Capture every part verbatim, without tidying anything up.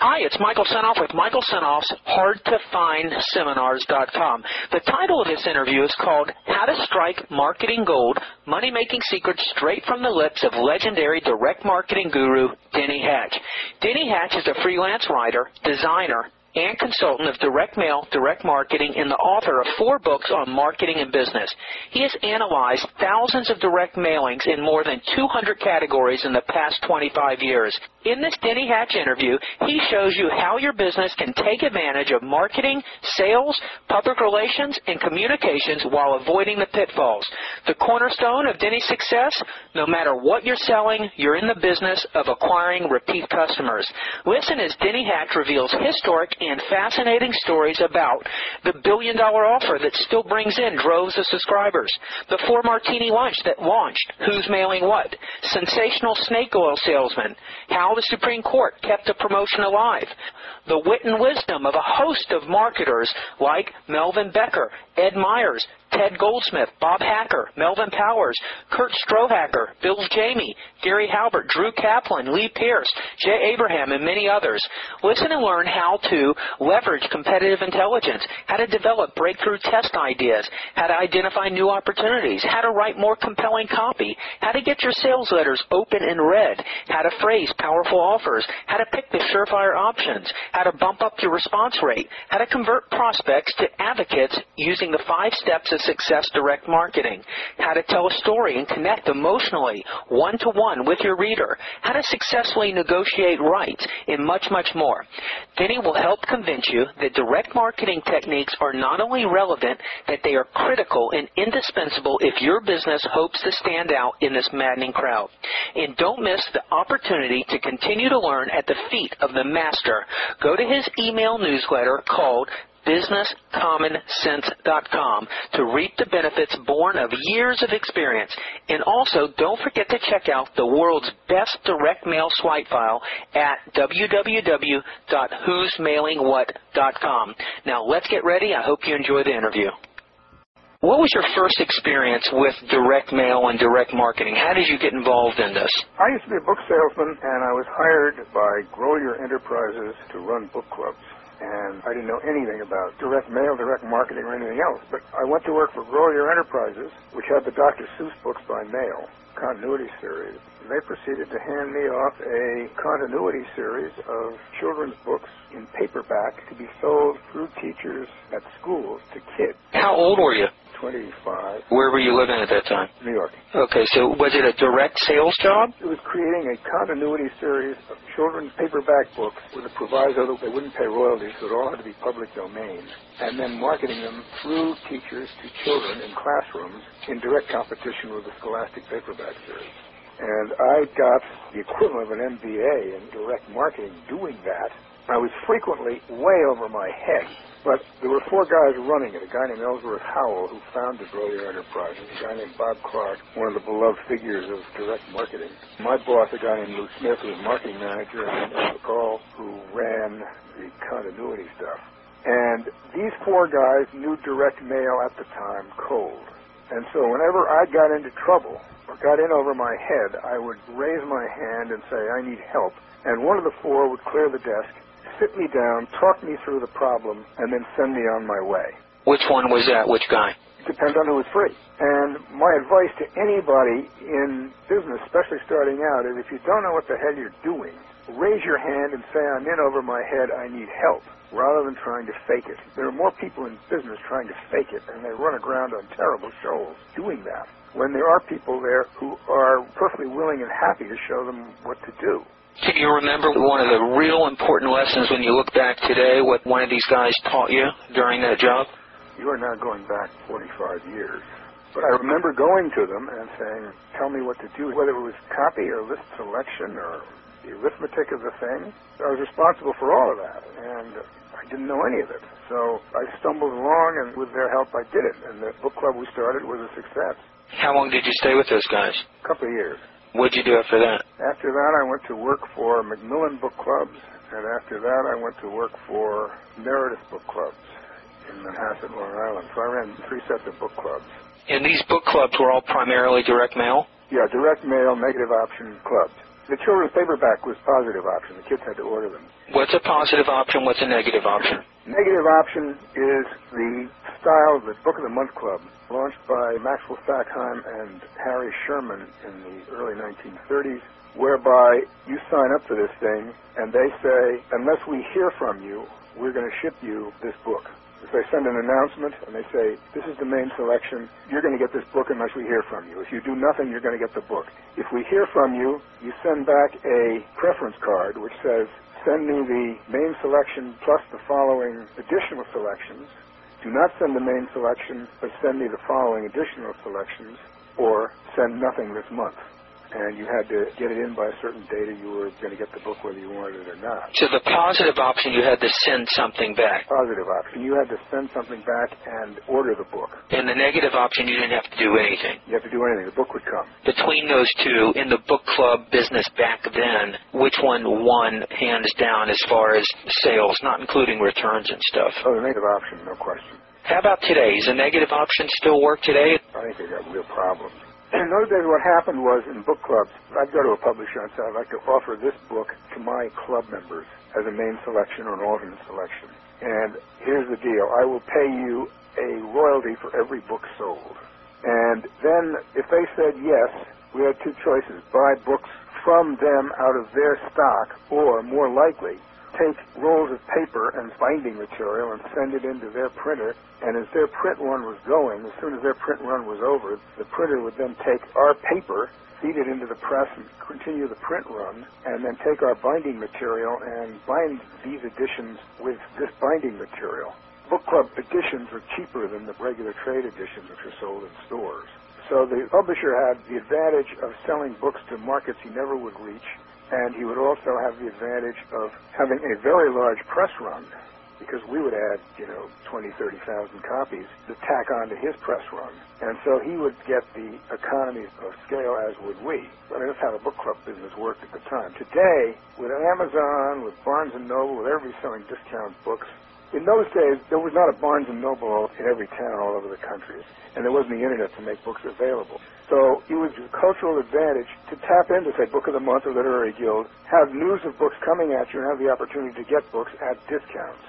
Hi, it's Michael Senoff with Michael Senoff's hard to find seminars dot com. The title of this interview is called How to Strike Marketing Gold, Money-Making Secrets Straight from the Lips of Legendary Direct Marketing Guru Denny Hatch. Denny Hatch is a freelance writer, designer, and consultant of direct mail, direct marketing, and the author of four books on marketing and business. He has analyzed thousands of direct mailings in more than two hundred categories in the past twenty-five years. In this Denny Hatch interview, he shows you how your business can take advantage of marketing, sales, public relations, and communications while avoiding the pitfalls. The cornerstone of Denny's success, no matter what you're selling, you're in the business of acquiring repeat customers. Listen as Denny Hatch reveals historic and fascinating stories about the billion-dollar offer that still brings in droves of subscribers, the four-martini lunch that launched Who's Mailing What, sensational snake oil salesman, how the Supreme Court kept the promotion alive, the wit and wisdom of a host of marketers like Melvin Becker, Ed Myers, Ted Goldsmith, Bob Hacker, Melvin Powers, Kurt Strohacker, Bill Jayme, Gary Halbert, Drew Kaplan, Lee Pierce, Jay Abraham, and many others. Listen and learn how to leverage competitive intelligence, how to develop breakthrough test ideas, how to identify new opportunities, how to write more compelling copy, how to get your sales letters open and read, how to phrase powerful offers, how to pick the surefire options, how to bump up your response rate, how to convert prospects to advocates using the five steps of success direct marketing, how to tell a story and connect emotionally one-to-one with your reader, how to successfully negotiate rights, and much, much more. Denny will help convince you that direct marketing techniques are not only relevant, that they are critical and indispensable if your business hopes to stand out in this maddening crowd. And don't miss the opportunity to continue to learn at the feet of the master. Go to his email newsletter called business common sense dot com to reap the benefits born of years of experience. And also, don't forget to check out the world's best direct mail swipe file at w w w dot who's mailing what dot com. Now, let's get ready. I hope you enjoy the interview. What was your first experience with direct mail and direct marketing? How did you get involved in this? I used to be a book salesman, and I was hired by Grolier Enterprises to run book clubs. And I didn't know anything about direct mail, direct marketing, or anything else. But I went to work for Grolier Enterprises, which had the Doctor Seuss books by mail, continuity series. They proceeded to hand me off a continuity series of children's books in paperback to be sold through teachers at schools to kids. How old were you? twenty-five. Where were you living at that time? New York. Okay, so was it a direct sales job? It was creating a continuity series of children's paperback books with a proviso that they wouldn't pay royalties, so it all had to be public domain, and then marketing them through teachers to children in classrooms in direct competition with the Scholastic paperback series. And I got the equivalent of an M B A in direct marketing doing that. I was frequently way over my head. But there were four guys running it, a guy named Ellsworth Howell, who founded Grolier Enterprises, a guy named Bob Clark, one of the beloved figures of direct marketing. My boss, a guy named Lou Smith, who was marketing manager, and Ed McCall, who ran the continuity stuff. And these four guys knew direct mail at the time cold. And so whenever I got into trouble or got in over my head, I would raise my hand and say, I need help. And one of the four would clear the desk, sit me down, talk me through the problem, and then send me on my way. Which one was that? Which guy? It depends on who was free. And my advice to anybody in business, especially starting out, is if you don't know what the hell you're doing, raise your hand and say, I'm in over my head, I need help, rather than trying to fake it. There are more people in business trying to fake it, and they run aground on terrible shoals doing that, when there are people there who are perfectly willing and happy to show them what to do. Can you remember one of the real important lessons when you look back today, what one of these guys taught you during that job? You are now going back forty-five years. But I remember going to them and saying, tell me what to do, whether it was copy or list selection or the arithmetic of the thing. I was responsible for all of that, and I didn't know any of it. So I stumbled along, and with their help, I did it. And the book club we started was a success. How long did you stay with those guys? A couple of years. What did you do after that? After that, I went to work for Macmillan Book Clubs, and after that, I went to work for Meredith Book Clubs in Manhasset, Long Island. So I ran three sets of book clubs. And these book clubs were all primarily direct mail? Yeah, direct mail, negative option clubs. The children's paperback was positive option. The kids had to order them. What's a positive option? What's a negative option? Negative option is the style of the Book of the Month Club, launched by Maxwell Sackheim and Harry Sherman in the early nineteen thirties, whereby you sign up for this thing, and they say, unless we hear from you, we're going to ship you this book. If they send an announcement and they say, this is the main selection, you're going to get this book unless we hear from you. If you do nothing, you're going to get the book. If we hear from you, you send back a preference card which says, send me the main selection plus the following additional selections. Do not send the main selection, but send me the following additional selections, or send nothing this month. And you had to get it in by a certain date or you were going to get the book whether you wanted it or not. So the positive option, you had to send something back. Positive option. You had to send something back and order the book. And the negative option, you didn't have to do anything. You have to do anything. The book would come. Between those two, in the book club business back then, which one won hands down as far as sales, not including returns and stuff? Oh, the negative option, no question. How about today? Is the negative option still work today? I think they got real problems. In those days, what happened was, in book clubs, I'd go to a publisher and say, I'd like to offer this book to my club members as a main selection or an alternate selection. And here's the deal. I will pay you a royalty for every book sold. And then if they said yes, we had two choices. Buy books from them out of their stock, or, more likely, take rolls of paper and binding material and send it into their printer, and as their print run was going, as soon as their print run was over, the printer would then take our paper, feed it into the press and continue the print run, and then take our binding material and bind these editions with this binding material. Book club editions were cheaper than the regular trade editions which are sold in stores. So the publisher had the advantage of selling books to markets he never would reach, and he would also have the advantage of having a very large press run, because we would add, you know, twenty, thirty thousand copies to tack onto his press run. And so he would get the economies of scale, as would we. I mean, that's how the book club business worked at the time. Today, with Amazon, with Barnes and Noble, with everybody selling discount books, in those days, there was not a Barnes and Noble in every town all over the country, and there wasn't the Internet to make books available. So it was a cultural advantage to tap into, say, Book of the Month or Literary Guild, have news of books coming at you, and have the opportunity to get books at discounts.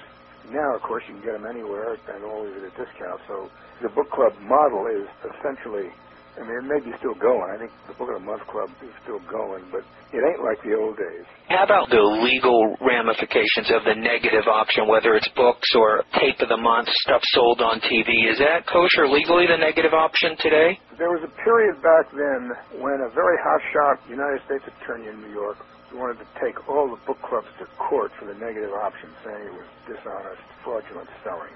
Now, of course, you can get them anywhere and always at a discount, so the book club model is essentially, I mean, it may be still going. I think the Book of the Month Club is still going, but it ain't like the old days. How about the legal ramifications of the negative option, whether it's books or tape of the month, stuff sold on T V? Is that kosher legally, the negative option today? There was a period back then when a very hotshot United States attorney in New York wanted to take all the book clubs to court for the negative option, saying it was dishonest, fraudulent selling.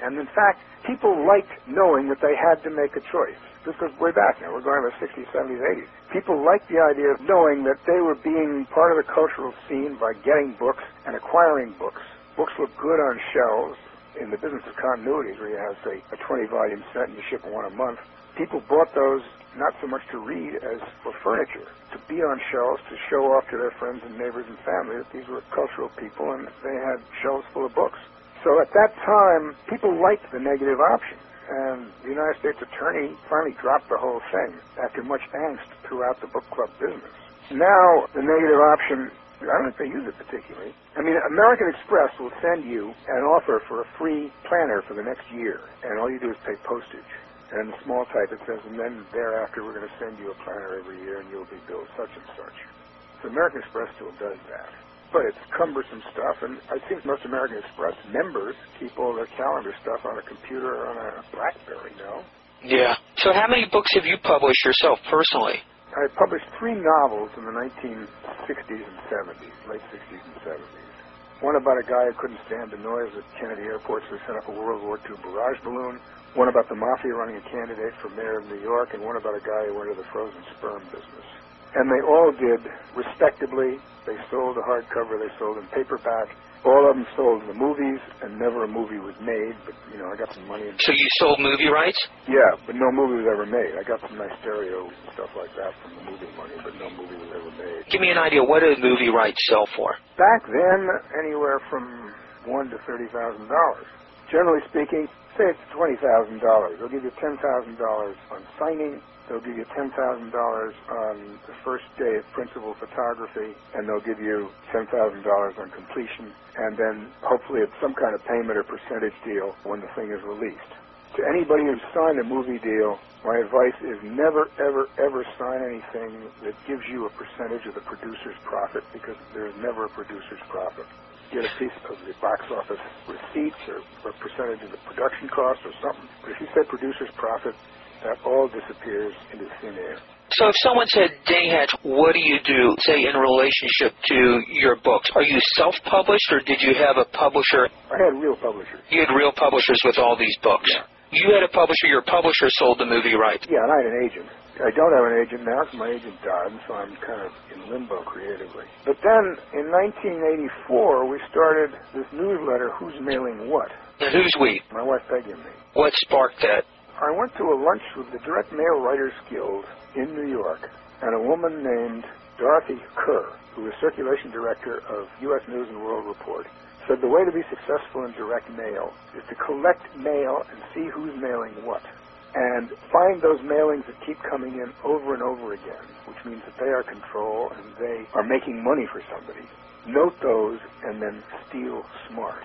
And in fact, people liked knowing that they had to make a choice. This goes way back now. We're going to the sixties, seventies, eighties. People liked the idea of knowing that they were being part of the cultural scene by getting books and acquiring books. Books look good on shelves. In the business of continuities, where you have, say, a twenty-volume set and you ship one a month, people bought those not so much to read as for furniture, to be on shelves, to show off to their friends and neighbors and family that these were cultural people and they had shelves full of books. So at that time, people liked the negative option. And the United States attorney finally dropped the whole thing after much angst throughout the book club business. Now, the negative option, I don't think they use it particularly. I mean, American Express will send you an offer for a free planner for the next year, and all you do is pay postage. And in small type it says, and then thereafter we're going to send you a planner every year, and you'll be billed such and such. to American Express to have done that. But it's cumbersome stuff, and I think most American Express members keep all their calendar stuff on a computer or on a BlackBerry now. Yeah. So how many books have you published yourself personally? I published three novels in the nineteen sixties and seventies, late sixties and seventies. One about a guy who couldn't stand the noise at Kennedy Airport, so he sent up a World War Two barrage balloon. One about the mafia running a candidate for mayor of New York, and one about a guy who went into the frozen sperm business. And they all did respectably. They sold the hardcover, they sold in paperback. All of them sold in the movies, and never a movie was made, but, you know, I got some money. So you sold movie rights? Yeah, but no movie was ever made. I got some nice stereo and stuff like that from the movie money, but no movie was ever made. Give me an idea. What did movie rights sell for? Back then, anywhere from one thousand dollars to thirty thousand dollars. Generally speaking, say it's twenty thousand dollars. They'll give you ten thousand dollars on signing. They'll give you ten thousand dollars on the first day of principal photography, and they'll give you ten thousand dollars on completion, and then hopefully it's some kind of payment or percentage deal when the thing is released. To anybody who's signed a movie deal, my advice is never, ever, ever sign anything that gives you a percentage of the producer's profit, because there's never a producer's profit. Get a piece of the box office receipts or a percentage of the production cost or something. But if you said producer's profit, that all disappears into thin air. So if someone said, Denny Hatch, what do you do, say, in relationship to your books? Are you self-published, or did you have a publisher? I had real publishers. You had real publishers with all these books. Yeah. You had a publisher. Your publisher sold the movie rights. Yeah, and I had an agent. I don't have an agent now because my agent died, and so I'm kind of in limbo creatively. But then in nineteen eighty-four, we started this newsletter, Who's Mailing What? And who's we? My wife Peggy and me. What sparked that? I went to a lunch with the Direct Mail Writers Guild in New York, and a woman named Dorothy Kerr, who was circulation director of U S News and World Report, said the way to be successful in direct mail is to collect mail and see who's mailing what, and find those mailings that keep coming in over and over again, which means that they are control and they are making money for somebody. Note those and then steal smart.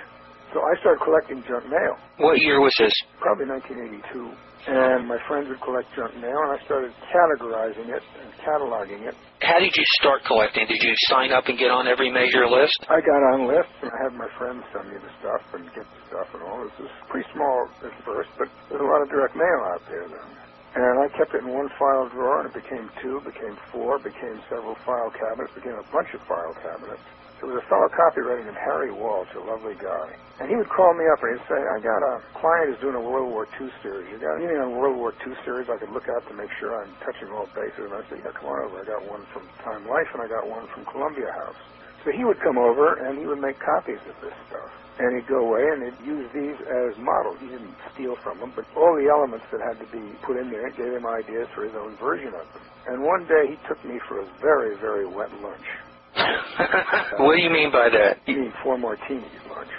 So I started collecting junk mail. What year was this? Probably nineteen eighty-two. And my friends would collect junk mail, and I started categorizing it and cataloging it. How did you start collecting? Did you sign up and get on every major list? I got on lists, and I had my friends send me the stuff and get the stuff and all. This was pretty small at first, but there's a lot of direct mail out there then. And I kept it in one file drawer, and it became two, became four, became several file cabinets, became a bunch of file cabinets. There was a fellow copywriter named Harry Walsh, a lovely guy. And he would call me up and he'd say, I got a client who's doing a World War Two series. You got anything on World War Two series I could look out to make sure I'm touching all bases? And I'd say, yeah, come on over. I got one from Time Life and I got one from Columbia House. So he would come over and he would make copies of this stuff. And he'd go away and he'd use these as models. He didn't steal from them, but all the elements that had to be put in there gave him ideas for his own version of them. And one day he took me for a very, very wet lunch. What do you mean by that? You mean four martinis lunch.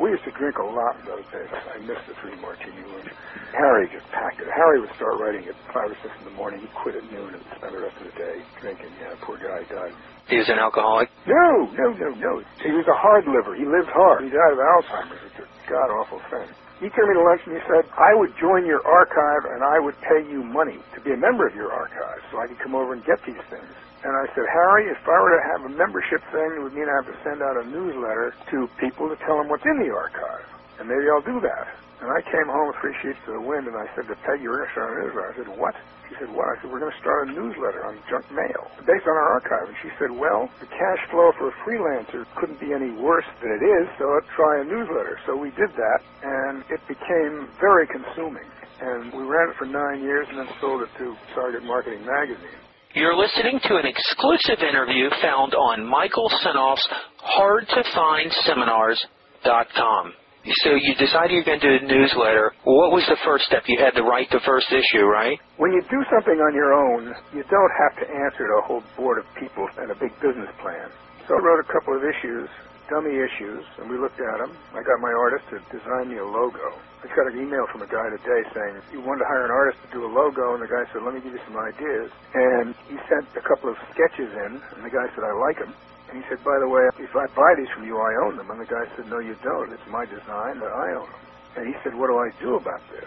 We used to drink a lot in those days. I missed the three martini lunch. Harry just packed it. Harry would start writing at five or six in the morning. He'd quit at noon and spend the rest of the day drinking. Yeah, poor guy died. He was an alcoholic? No, no, no, no. He was a hard liver. He lived hard. He died of Alzheimer's. It's a god-awful thing. He came to lunch and he said, I would join your archive and I would pay you money to be a member of your archive so I could come over and get these things. And I said, Harry, if I were to have a membership thing, it would mean I have to send out a newsletter to people to tell them what's in the archive. And maybe I'll do that. And I came home with three sheets to the wind, and I said to Peggy, we're going to start a newsletter. I said, what? She said, what? I said, we're going to start a newsletter on junk mail based on our archive. And she said, well, the cash flow for a freelancer couldn't be any worse than it is, so let's try a newsletter. So we did that, and it became very consuming. And we ran it for nine years and then sold it to Target Marketing Magazine. You're listening to an exclusive interview found on Michael Senoff's hard to find seminars dot com. So you decided you're going to do a newsletter. What was the first step? You had to write the first issue, right? When you do something on your own, you don't have to answer to a whole board of people and a big business plan. So I wrote a couple of issues, dummy issues, and we looked at them. I got my artist to design me a logo. I got an email from a guy today saying, you wanted to hire an artist to do a logo, and the guy said, let me give you some ideas. And he sent a couple of sketches in, and the guy said, I like them. And he said, by the way, if I buy these from you, I own them. And the guy said, no, you don't. It's my design, but I own them. And he said, what do I do about this?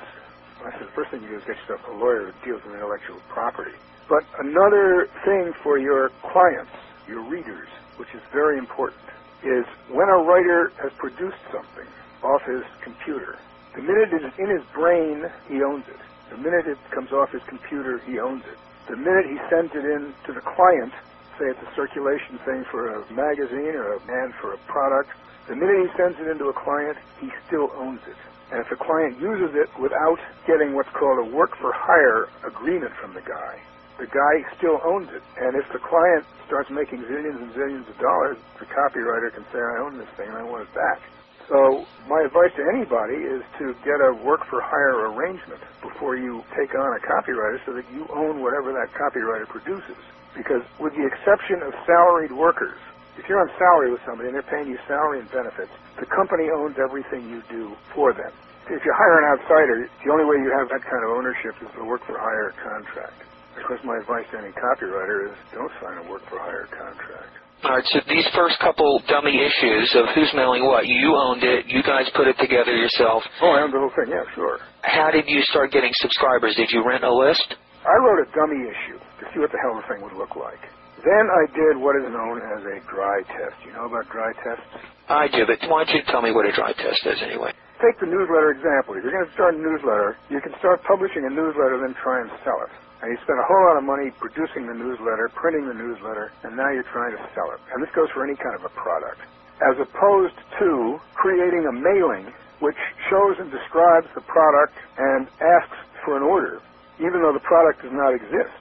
And I said, the first thing you do is get yourself a lawyer who deals with intellectual property. But another thing for your clients your readers, which is very important, is when a writer has produced something off his computer, the minute it is in his brain, he owns it. The minute it comes off his computer, he owns it. The minute he sends it in to the client, say it's a circulation thing for a magazine or a man for a product, the minute he sends it into a client, he still owns it. And if the client uses it without getting what's called a work-for-hire agreement from the guy, the guy still owns it. And if the client starts making zillions and zillions of dollars, the copywriter can say, I own this thing and I want it back. So my advice to anybody is to get a work-for-hire arrangement before you take on a copywriter so that you own whatever that copywriter produces. Because with the exception of salaried workers, if you're on salary with somebody and they're paying you salary and benefits, the company owns everything you do for them. If you hire an outsider, the only way you have that kind of ownership is a work-for-hire contract. Of course, my advice to any copywriter is don't sign a work-for-hire contract. All right, so these first couple dummy issues of Who's Mailing What, you owned it, you guys put it together yourself. Oh, I owned the whole thing, yeah, sure. How did you start getting subscribers? Did you rent a list? I wrote a dummy issue to see what the hell the thing would look like. Then I did what is known as a dry test. You know about dry tests? I do, but why don't you tell me what a dry test is anyway? Take the newsletter example. If you're going to start a newsletter, you can start publishing a newsletter, then try and sell it. And you spend a whole lot of money producing the newsletter, printing the newsletter, and now you're trying to sell it. And this goes for any kind of a product. As opposed to creating a mailing which shows and describes the product and asks for an order, even though the product does not exist.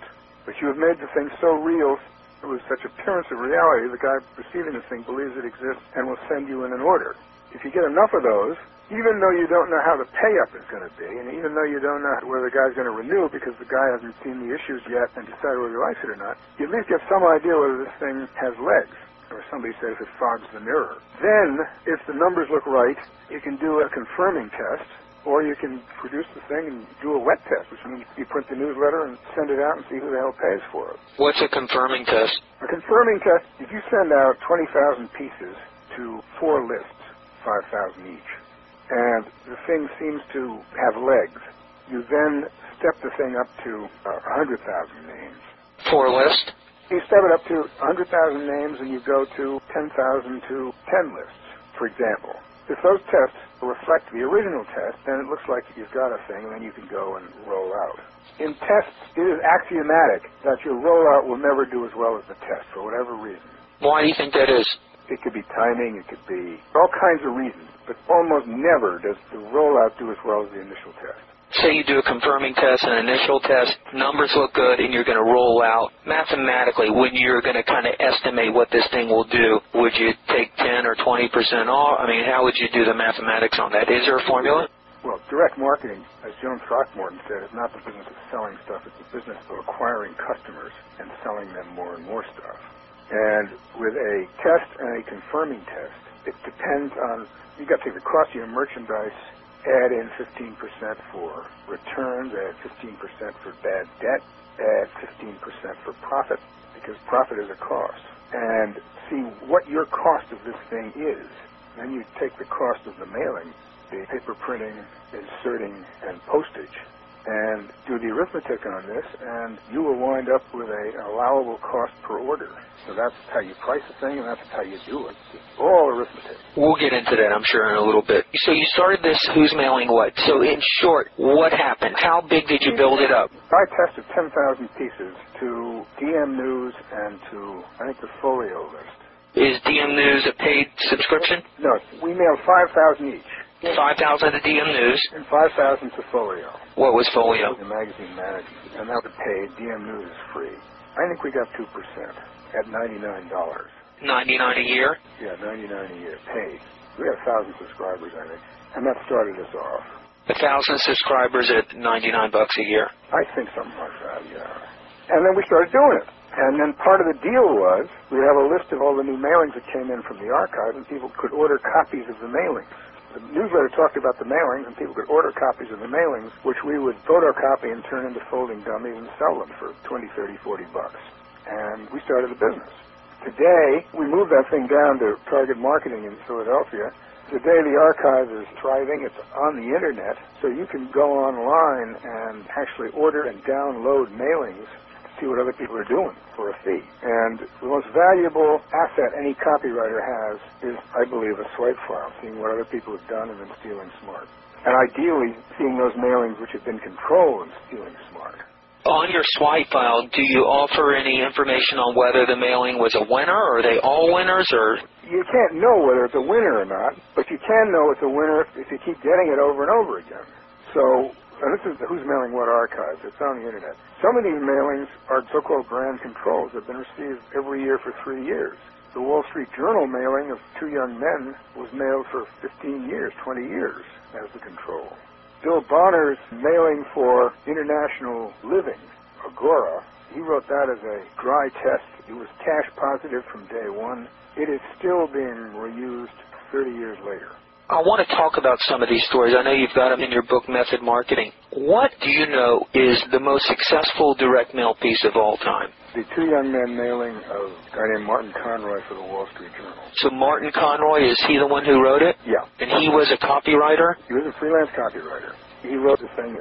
But you have made the thing so real, with such appearance of reality, the guy receiving this thing believes it exists and will send you in an order. If you get enough of those, even though you don't know how the pay-up is going to be, and even though you don't know whether the guy's going to renew because the guy hasn't seen the issues yet and decided whether he likes it or not, you at least get some idea whether this thing has legs, or somebody says it fogs the mirror. Then, if the numbers look right, you can do a confirming test, or you can produce the thing and do a wet test, which means you print the newsletter and send it out and see who the hell pays for it. What's a confirming test? A confirming test, if you send out twenty thousand pieces to four lists, five thousand each, and the thing seems to have legs, you then step the thing up to uh, one hundred thousand names. For a list? You step it up to one hundred thousand names and you go to ten thousand to ten lists, for example. If those tests reflect the original test, then it looks like you've got a thing, and then you can go and roll out. In tests, it is axiomatic that your rollout will never do as well as the test, for whatever reason. Why do you think that is? It could be timing, it could be all kinds of reasons, but almost never does the rollout do as well as the initial test. Say you do a confirming test, an initial test, numbers look good, and you're going to roll out. Mathematically, when you're going to kind of estimate what this thing will do, would you take ten or twenty percent off? I mean, how would you do the mathematics on that? Is there a formula? Well, direct marketing, as Joan Throckmorton said, is not the business of selling stuff. It's the business of acquiring customers and selling them more and more stuff. And with a test and a confirming test, it depends on, you've got to take the cost of your merchandise, add in fifteen percent for returns, add fifteen percent for bad debt, add fifteen percent for profit, because profit is a cost. And see what your cost of this thing is. Then you take the cost of the mailing, the paper printing, inserting, and postage, and do the arithmetic on this, and you will wind up with an allowable cost per order. So that's how you price the thing, and that's how you do it. It's all arithmetic. We'll get into that, I'm sure, in a little bit. So you started this Who's Mailing What. So in short, what happened? How big did you build it up? I tested ten thousand pieces to D M News and to, I think, the Folio list. Is D M News a paid subscription? No, we mailed five thousand each. five thousand to D M News. And five thousand to Folio. What was Folio? The magazine manager. And that was paid. D M News is free. I think we got two percent at ninety-nine dollars. ninety-nine dollars a year? Yeah, ninety-nine dollars a year paid. We had one thousand subscribers, I think. And that started us off. one thousand subscribers at ninety-nine dollars bucks a year? I think something like that, yeah. And then we started doing it. And then part of the deal was we have a list of all the new mailings that came in from the archive, and people could order copies of the mailings. The newsletter talked about the mailings, and people could order copies of the mailings, which we would photocopy and turn into folding dummies and sell them for twenty, thirty, forty bucks. And we started a business. Today, we moved that thing down to Target Marketing in Philadelphia. Today, the archive is thriving. It's on the Internet, so you can go online and actually order and download mailings. see what other people are doing for a fee. And the most valuable asset any copywriter has is, I believe, a swipe file, seeing what other people have done and then stealing smart. And ideally, seeing those mailings which have been controlled and stealing smart. On your swipe file, do you offer any information on whether the mailing was a winner? Or are they all winners? Or you can't know whether it's a winner or not, but you can know it's a winner if you keep getting it over and over again. So, and this is the Who's Mailing What archives. It's on the Internet. Some of these mailings are so-called grand controls that have been received every year for three years. The Wall Street Journal mailing of two young men was mailed for fifteen years, twenty years as the control. Bill Bonner's mailing for International Living, Agora, he wrote that as a dry test. It was cash positive from day one. It is still being reused thirty years later. I want to talk about some of these stories. I know you've got them in your book, Method Marketing. What do you know is the most successful direct mail piece of all time? The two young men mailing of a guy named Martin Conroy for the Wall Street Journal. So Martin Conroy, is he the one who wrote it? Yeah. And he was a copywriter? He was a freelance copywriter. He wrote the thing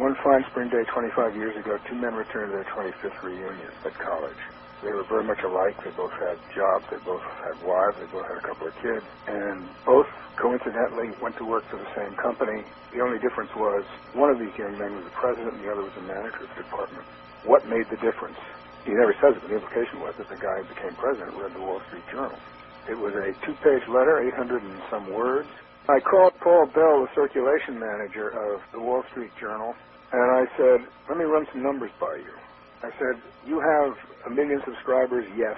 one fine spring day twenty-five years ago, two men returned to their twenty-fifth reunion at college. They were very much alike. They both had jobs. They both had wives. They both had a couple of kids. And both, coincidentally, went to work for the same company. The only difference was one of these young men was the president and the other was the manager of the department. What made the difference? He never says it, but the implication was that the guy who became president read the Wall Street Journal. It was a two-page letter, eight hundred and some words. I called Paul Bell, the circulation manager of the Wall Street Journal, and I said, let me run some numbers by you. I said, you have a million subscribers, yes.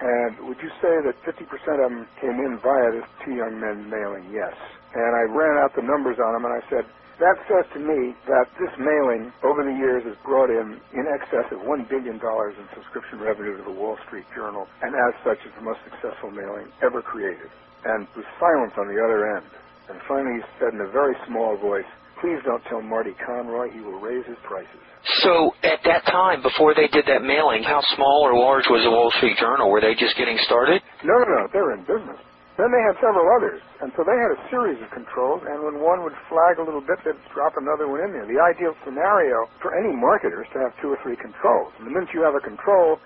And would you say that fifty percent of them came in via this two young men mailing, yes? And I ran out the numbers on them, and I said, that says to me that this mailing over the years has brought in in excess of one billion dollars in subscription revenue to the Wall Street Journal, and as such, it's the most successful mailing ever created. And was silence on the other end. And finally, he said in a very small voice, please don't tell Marty Conroy, he will raise his prices. So at that time, before they did that mailing, how small or large was the Wall Street Journal? Were they just getting started? No, no, no. They were in business. Then they had several others, and so they had a series of controls, and when one would flag a little bit, they'd drop another one in there. The ideal scenario for any marketer is to have two or three controls. And the minute you have a control,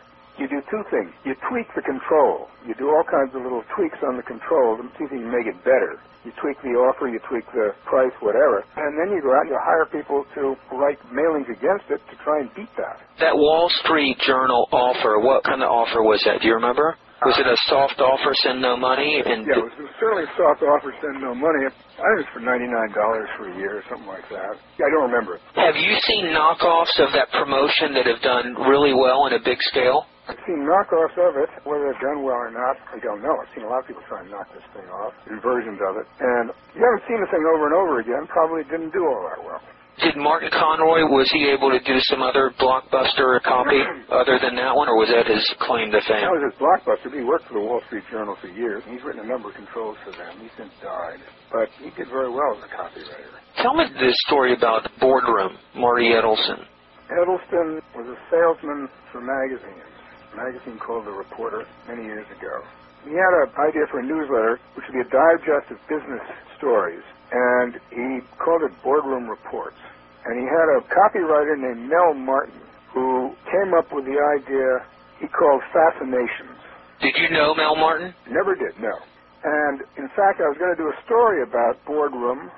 you do two things. You tweak the control. You do all kinds of little tweaks on the control to see if you can make it better. You tweak the offer, you tweak the price, whatever, and then you go out and you hire people to write mailings against it to try and beat that. That Wall Street Journal offer, what kind of offer was that? Do you remember? Was it a soft offer, send no money? And yeah, it was certainly a soft offer, send no money. I think it was for ninety-nine dollars for a year or something like that. I don't remember. Have you seen knockoffs of that promotion that have done really well on a big scale? I've seen knockoffs of it. Whether they've done well or not, I don't know. I've seen a lot of people try and knock this thing off, versions of it. And you haven't seen the thing over and over again. Probably didn't do all that well. Did Martin Conroy, was he able to do some other blockbuster copy other than that one, or was that his claim to fame? That was his blockbuster. He worked for the Wall Street Journal for years, and he's written a number of controls for them. He's since died, but he did very well as a copywriter. Tell me this story about Boardroom, Marty Edelson. Edelson was a salesman for magazines, a magazine called The Reporter, many years ago. He had an idea for a newsletter, which would be a digest of business stories, and he called it Boardroom Reports. And he had a copywriter named Mel Martin who came up with the idea he called Fascinations. Did you know Mel Martin? Never did, no. And, in fact, I was going to do a story about Boardroom.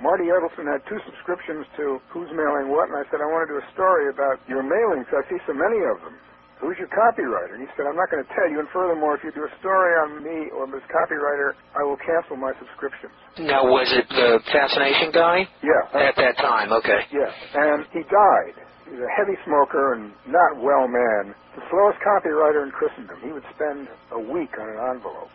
Marty Edelson had two subscriptions to Who's Mailing What, and I said, I want to do a story about your mailings. I see so many of them. Who's your copywriter? And he said, I'm not going to tell you, and furthermore, if you do a story on me or this copywriter, I will cancel my subscriptions. Now, was it the Fascination guy? Yeah. At that time, okay. Yeah, and he died. He was a heavy smoker and not well man, the slowest copywriter in Christendom. He would spend a week on an envelope.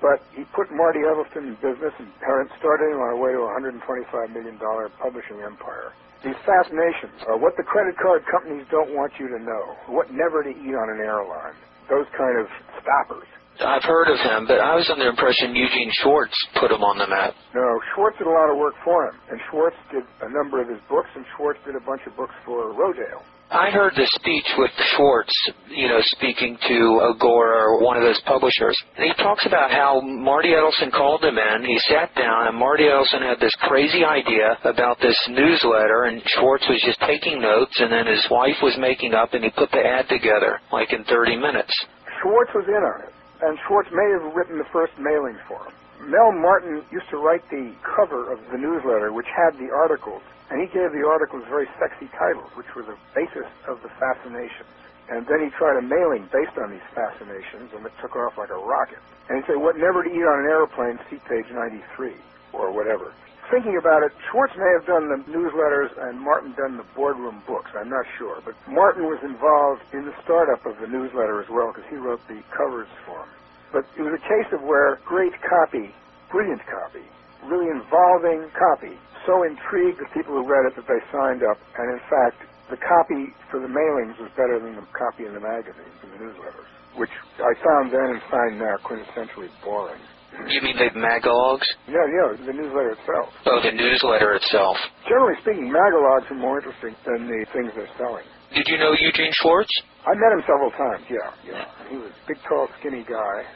But he put Marty Edelson in business and started him on a way to a one hundred twenty-five million dollars publishing empire. These fascinations are what the credit card companies don't want you to know, what never to eat on an airline, those kind of stoppers. I've heard of him, but I was under the impression Eugene Schwartz put him on the map. No, Schwartz did a lot of work for him, and Schwartz did a number of his books, and Schwartz did a bunch of books for Rodale. I heard the speech with Schwartz, you know, speaking to Agora or one of those publishers. And he talks about how Marty Edelson called him in. He sat down, and Marty Edelson had this crazy idea about this newsletter, and Schwartz was just taking notes, and then his wife was making up, and he put the ad together, like in thirty minutes. Schwartz was in on it, and Schwartz may have written the first mailing for him. Mel Martin used to write the cover of the newsletter, which had the articles. And he gave the articles very sexy titles, which were the basis of the Fascinations. And then he tried a mailing based on these Fascinations, and it took off like a rocket. And he'd say, what never to eat on an airplane, see page ninety-three, or whatever. Thinking about it, Schwartz may have done the newsletters and Martin done the boardroom books. I'm not sure. But Martin was involved in the startup of the newsletter as well, because he wrote the covers for him. But it was a case of where great copy, brilliant copy, really involving copy, so intrigued the people who read it that they signed up, and in fact, the copy for the mailings was better than the copy in the magazines and the newsletters, which I found then and find now quintessentially boring. You mean the magalogs? Yeah, yeah, the newsletter itself. Oh, the newsletter itself. Generally speaking, magalogs are more interesting than the things they're selling. Did you know Eugene Schwartz? I met him several times, yeah, yeah. He was a big, tall, skinny guy,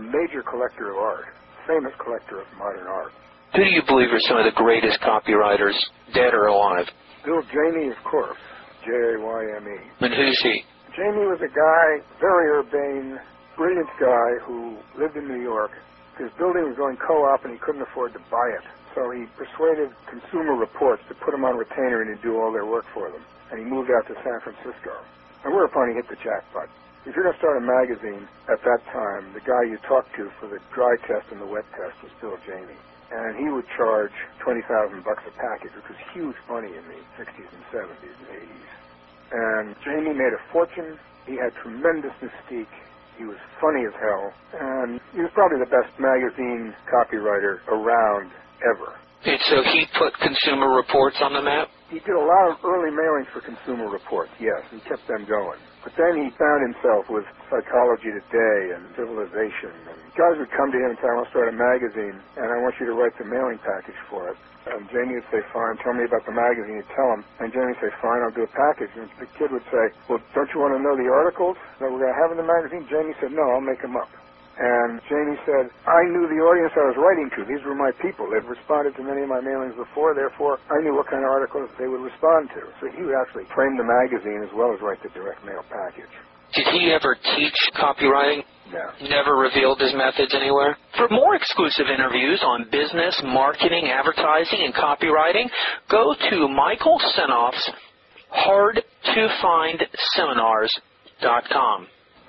a major collector of art, famous collector of modern art. Who do you believe are some of the greatest copywriters, dead or alive? Bill Jayme, of course, J A Y M E. And who's he? Jayme was a guy, very urbane, brilliant guy who lived in New York. His building was going co-op and he couldn't afford to buy it. So he persuaded Consumer Reports to put him on retainer and he'd do all their work for them. And he moved out to San Francisco. And whereupon he hit the jackpot. If you're going to start a magazine at that time, the guy you talked to for the dry test and the wet test was Bill Jayme. And he would charge twenty thousand bucks a package, which was huge money in the sixties and seventies and eighties. And Jayme made a fortune. He had tremendous mystique. He was funny as hell. And he was probably the best magazine copywriter around ever. And so he put Consumer Reports on the map? He did a lot of early mailings for Consumer Reports, yes. He kept them going. But then he found himself with Psychology Today and Civilization. And guys would come to him and say, I want to start a magazine, and I want you to write the mailing package for it. And Jayme would say, fine, tell me about the magazine. He'd tell him. And Jayme would say, fine, I'll do a package. And the kid would say, well, don't you want to know the articles that we're going to have in the magazine? Jayme said, no, I'll make them up. And Jayme said, I knew the audience I was writing to. These were my people. They'd responded to many of my mailings before. Therefore, I knew what kind of articles they would respond to. So he would actually frame the magazine as well as write the direct mail package. Did he ever teach copywriting? No. Never revealed his methods anywhere? For more exclusive interviews on business, marketing, advertising, and copywriting, go to Michael Senoff's hard to find seminars dot com.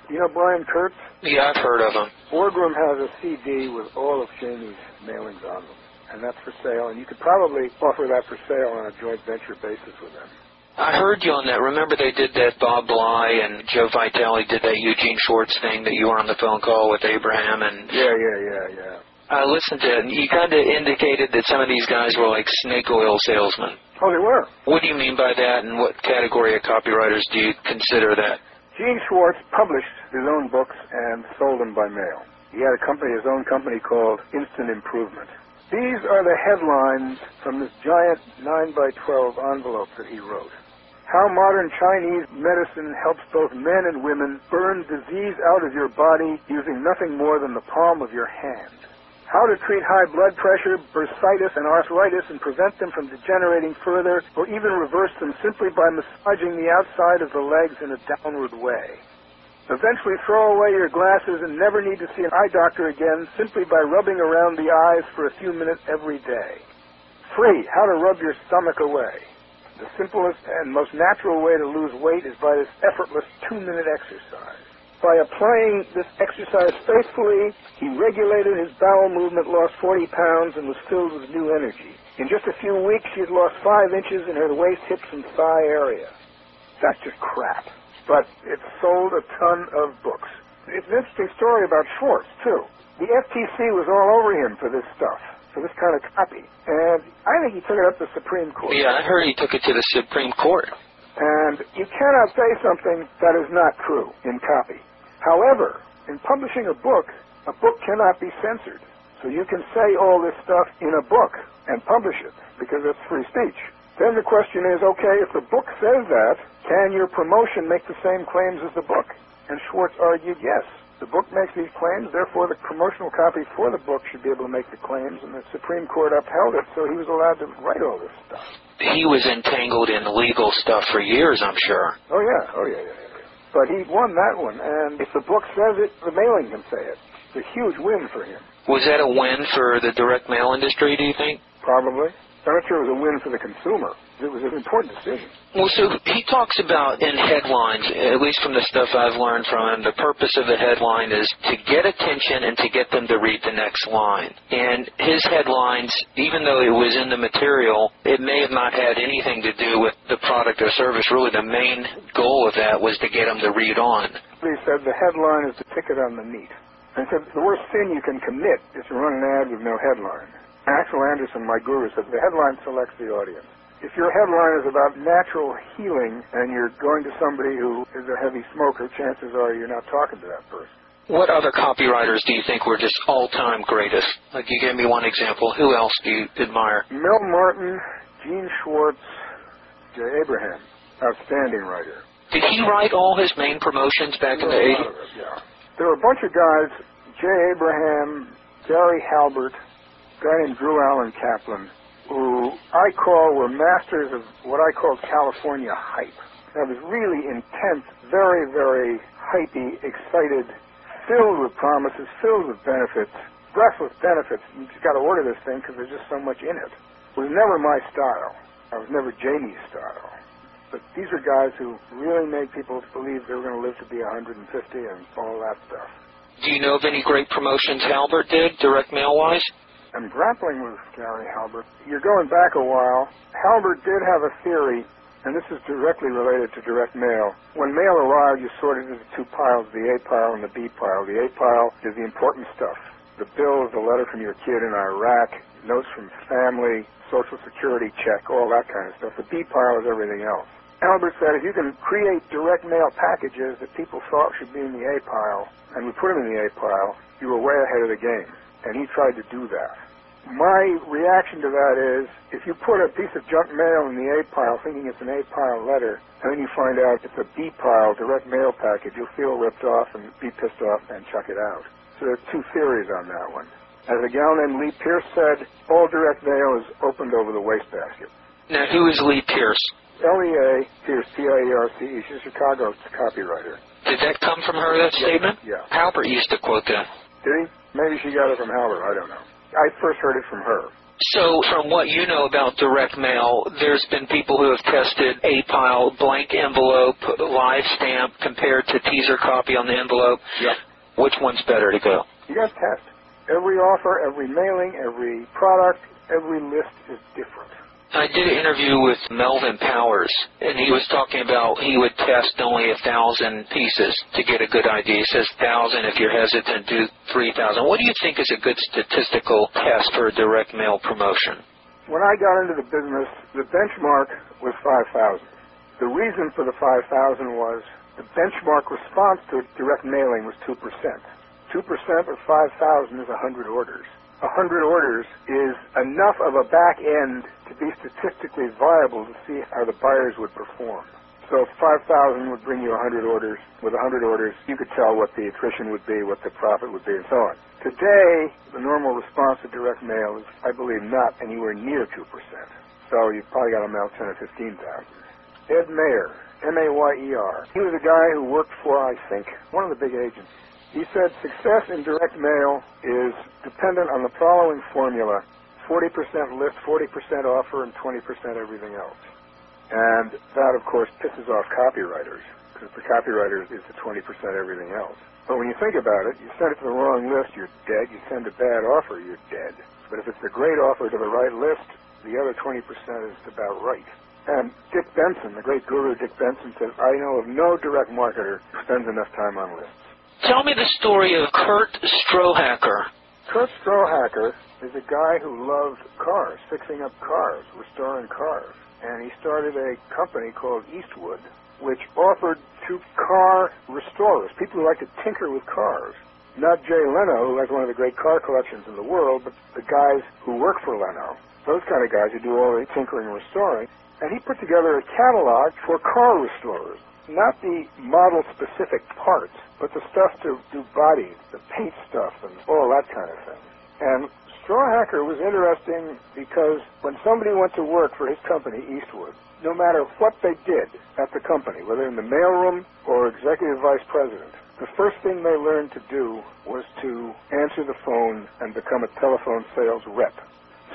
You know Brian Kurtz? Yeah, I've heard of him. Boardroom has a C D with all of Jamie's mailings on them, and that's for sale, and you could probably offer that for sale on a joint venture basis with them. I heard you on that. Remember they did that Bob Bly and Joe Vitale did that Eugene Schwartz thing that you were on the phone call with Abraham and... Yeah, yeah, yeah, yeah. I listened to it, and you kind of indicated that some of these guys were like snake oil salesmen. Oh, they were. What do you mean by that, and what category of copywriters do you consider that? Gene Schwartz published his own books and sold them by mail. He had a company, his own company called Instant Improvement. These are the headlines from this giant nine by twelve envelope that he wrote. How modern Chinese medicine helps both men and women burn disease out of your body using nothing more than the palm of your hand. How to treat high blood pressure, bursitis, and arthritis and prevent them from degenerating further or even reverse them simply by massaging the outside of the legs in a downward way. Eventually throw away your glasses and never need to see an eye doctor again simply by rubbing around the eyes for a few minutes every day. Free, how to rub your stomach away. The simplest and most natural way to lose weight is by this effortless two-minute exercise. By applying this exercise faithfully, he regulated his bowel movement, lost forty pounds, and was filled with new energy. In just a few weeks, she had lost five inches in her waist, hips, and thigh area. That's just crap. But it sold a ton of books. It's an interesting story about Schwartz, too. The F T C was all over him for this stuff, for this kind of copy. And I think he took it up to the Supreme Court. Yeah, I heard he took it to the Supreme Court. And you cannot say something that is not true in copy. However, in publishing a book, a book cannot be censored. So you can say all this stuff in a book and publish it because it's free speech. Then the question is, okay, if the book says that, can your promotion make the same claims as the book? And Schwartz argued, yes. The book makes these claims, therefore the promotional copy for the book should be able to make the claims, and the Supreme Court upheld it, so he was allowed to write all this stuff. He was entangled in legal stuff for years, I'm sure. Oh, yeah. Oh, yeah, yeah, yeah. But he won that one, and if the book says it, the mailing can say it. It's a huge win for him. Was that a win for the direct mail industry, do you think? Probably. I'm not sure it was a win for the consumer. It was an important decision. Well, so he talks about in headlines, at least from the stuff I've learned from him, the purpose of the headline is to get attention and to get them to read the next line. And his headlines, even though it was in the material, it may have not had anything to do with the product or service. Really, the main goal of that was to get them to read on. He said the headline is the ticket on the meat. And so the worst sin you can commit is to run an ad with no headline. Axel Anderson, my guru, said the headline selects the audience. If your headline is about natural healing and you're going to somebody who is a heavy smoker, chances are you're not talking to that person. What other copywriters do you think were just all-time greatest? Like you gave me one example. Who else do you admire? Mel Martin, Eugene Schwartz, Jay Abraham, outstanding writer. Did he write all his main promotions back in the eighties? Yeah. There were a bunch of guys, Jay Abraham, Gary Halbert, guy named Drew Allen Kaplan, who I call were masters of what I call California hype. That was really intense, very, very hypey, excited, filled with promises, filled with benefits, breathless benefits. You just got to order this thing because there's just so much in it. It was never my style. I was never Jayme's style. But these are guys who really made people believe they were going to live to be one hundred fifty and all that stuff. Do you know of any great promotions Halbert did, direct mail-wise? I'm grappling with Gary Halbert. You're going back a while. Halbert did have a theory, and this is directly related to direct mail. When mail arrived, you sorted into two piles, the A pile and the B pile. The A pile is the important stuff. The bill is a letter from your kid in Iraq, notes from family, Social Security check, all that kind of stuff. The B pile is everything else. Halbert said if you can create direct mail packages that people thought should be in the A pile, and we put them in the A pile, you were way ahead of the game. And he tried to do that. My reaction to that is, if you put a piece of junk mail in the A pile thinking it's an A pile letter, and then you find out it's a B pile direct mail package, you'll feel ripped off and be pissed off and chuck it out. So there are two theories on that one. As a gal named Lee Pierce said, all direct mail is opened over the wastebasket. Now, who is Lee Pierce? L E A Pierce, P I E R C E. She's a Chicago copywriter. Did that come from her, that yeah. statement? Yeah. Halbert used to quote that. Did he? Maybe she got it from Halbert. I don't know. I first heard it from her. So from what you know about direct mail, there's been people who have tested A pile, blank envelope, live stamp compared to teaser copy on the envelope. Yep. Which one's better to go? You got to test. Every offer, every mailing, every product, every list is different. I did an interview with Melvin Powers, and he was talking about he would test only a thousand pieces to get a good idea. He says thousand if you're hesitant, do three thousand. What do you think is a good statistical test for a direct mail promotion? When I got into the business, the benchmark was five thousand. The reason for the five thousand was the benchmark response to direct mailing was two percent. Two percent of five thousand is a hundred orders. one hundred orders is enough of a back end to be statistically viable to see how the buyers would perform. So if five thousand would bring you one hundred orders, with one hundred orders, you could tell what the attrition would be, what the profit would be, and so on. Today, the normal response to direct mail is, I believe, not anywhere near two percent. So you've probably got to mail ten or fifteen thousand. Ed Mayer, M A Y E R. He was a guy who worked for, I think, one of the big agents. He said success in direct mail is dependent on the following formula, forty percent list, forty percent offer, and twenty percent everything else. And that, of course, pisses off copywriters, because the copywriters is the twenty percent everything else. But when you think about it, you send it to the wrong list, you're dead. You send a bad offer, you're dead. But if it's a great offer to the right list, the other twenty percent is about right. And Dick Benson, the great guru Dick Benson, says, I know of no direct marketer who spends enough time on lists. Tell me the story of Kurt Strohacker. Kurt Strohacker is a guy who loved cars, fixing up cars, restoring cars. and he started a company called Eastwood, which offered to car restorers, people who like to tinker with cars. Not Jay Leno, who has one of the great car collections in the world, but the guys who work for Leno, those kind of guys who do all the tinkering and restoring. And he put together a catalog for car restorers, not the model-specific parts, but the stuff to do bodies, the paint stuff, and all that kind of thing. And Strohacker was interesting because when somebody went to work for his company, Eastwood, no matter what they did at the company, whether in the mailroom or executive vice president, the first thing they learned to do was to answer the phone and become a telephone sales rep.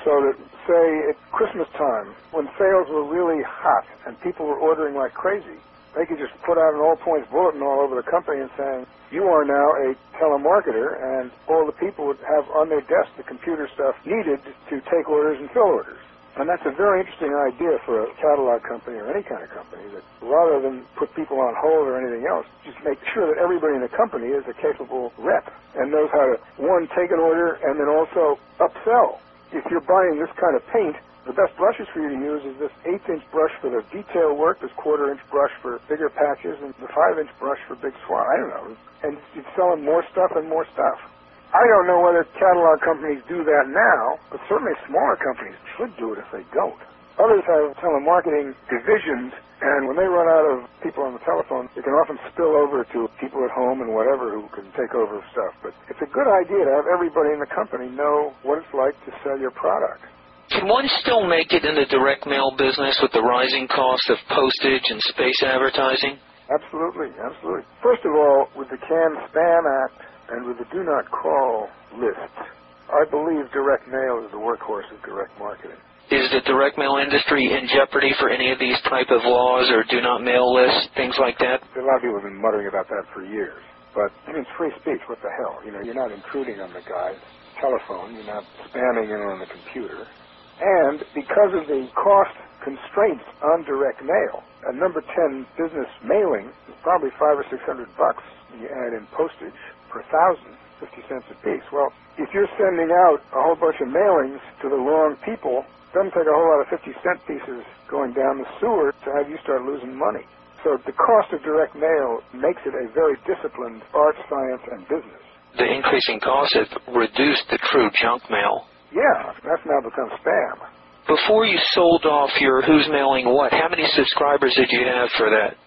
So that, say, at Christmas time, when sales were really hot and people were ordering like crazy, they could just put out an all-points bulletin all over the company and saying, you are now a telemarketer, and all the people would have on their desk the computer stuff needed to take orders and fill orders. And that's a very interesting idea for a catalog company or any kind of company, that rather than put people on hold or anything else, just make sure that everybody in the company is a capable rep and knows how to, one, take an order and then also upsell. If you're buying this kind of paint, the best brushes for you to use is this eighth-inch brush for the detail work, this quarter-inch brush for bigger patches, and the five-inch brush for big swat. I don't know. And you're selling more stuff and more stuff. I don't know whether catalog companies do that now, but certainly smaller companies should do it if they don't. Others have telemarketing divisions, and when they run out of people on the telephone, it can often spill over to people at home and whatever who can take over stuff. But it's a good idea to have everybody in the company know what it's like to sell your product. Can one still make it in the direct mail business with the rising cost of postage and space advertising? Absolutely, absolutely. First of all, with the Can-Spam Act and with the Do Not Call list, I believe direct mail is the workhorse of direct marketing. Is the direct mail industry in jeopardy for any of these type of laws or do not mail lists, things like that? A lot of people have been muttering about that for years. But I mean, it's free speech. What the hell? You know, you're not intruding on the guy's telephone. You're not spamming in on the computer. And because of the cost constraints on direct mail, a number ten business mailing is probably five or six hundred bucks. You add in postage per thousand, fifty cents a piece. Well, if you're sending out a whole bunch of mailings to the wrong people, it doesn't take a whole lot of fifty cent pieces going down the sewer to have you start losing money. So the cost of direct mail makes it a very disciplined art, science, and business. The increasing costs have reduced the true junk mail. Yeah, that's now become spam. Before you sold off your Who's Mailing What, how many subscribers did you have for that?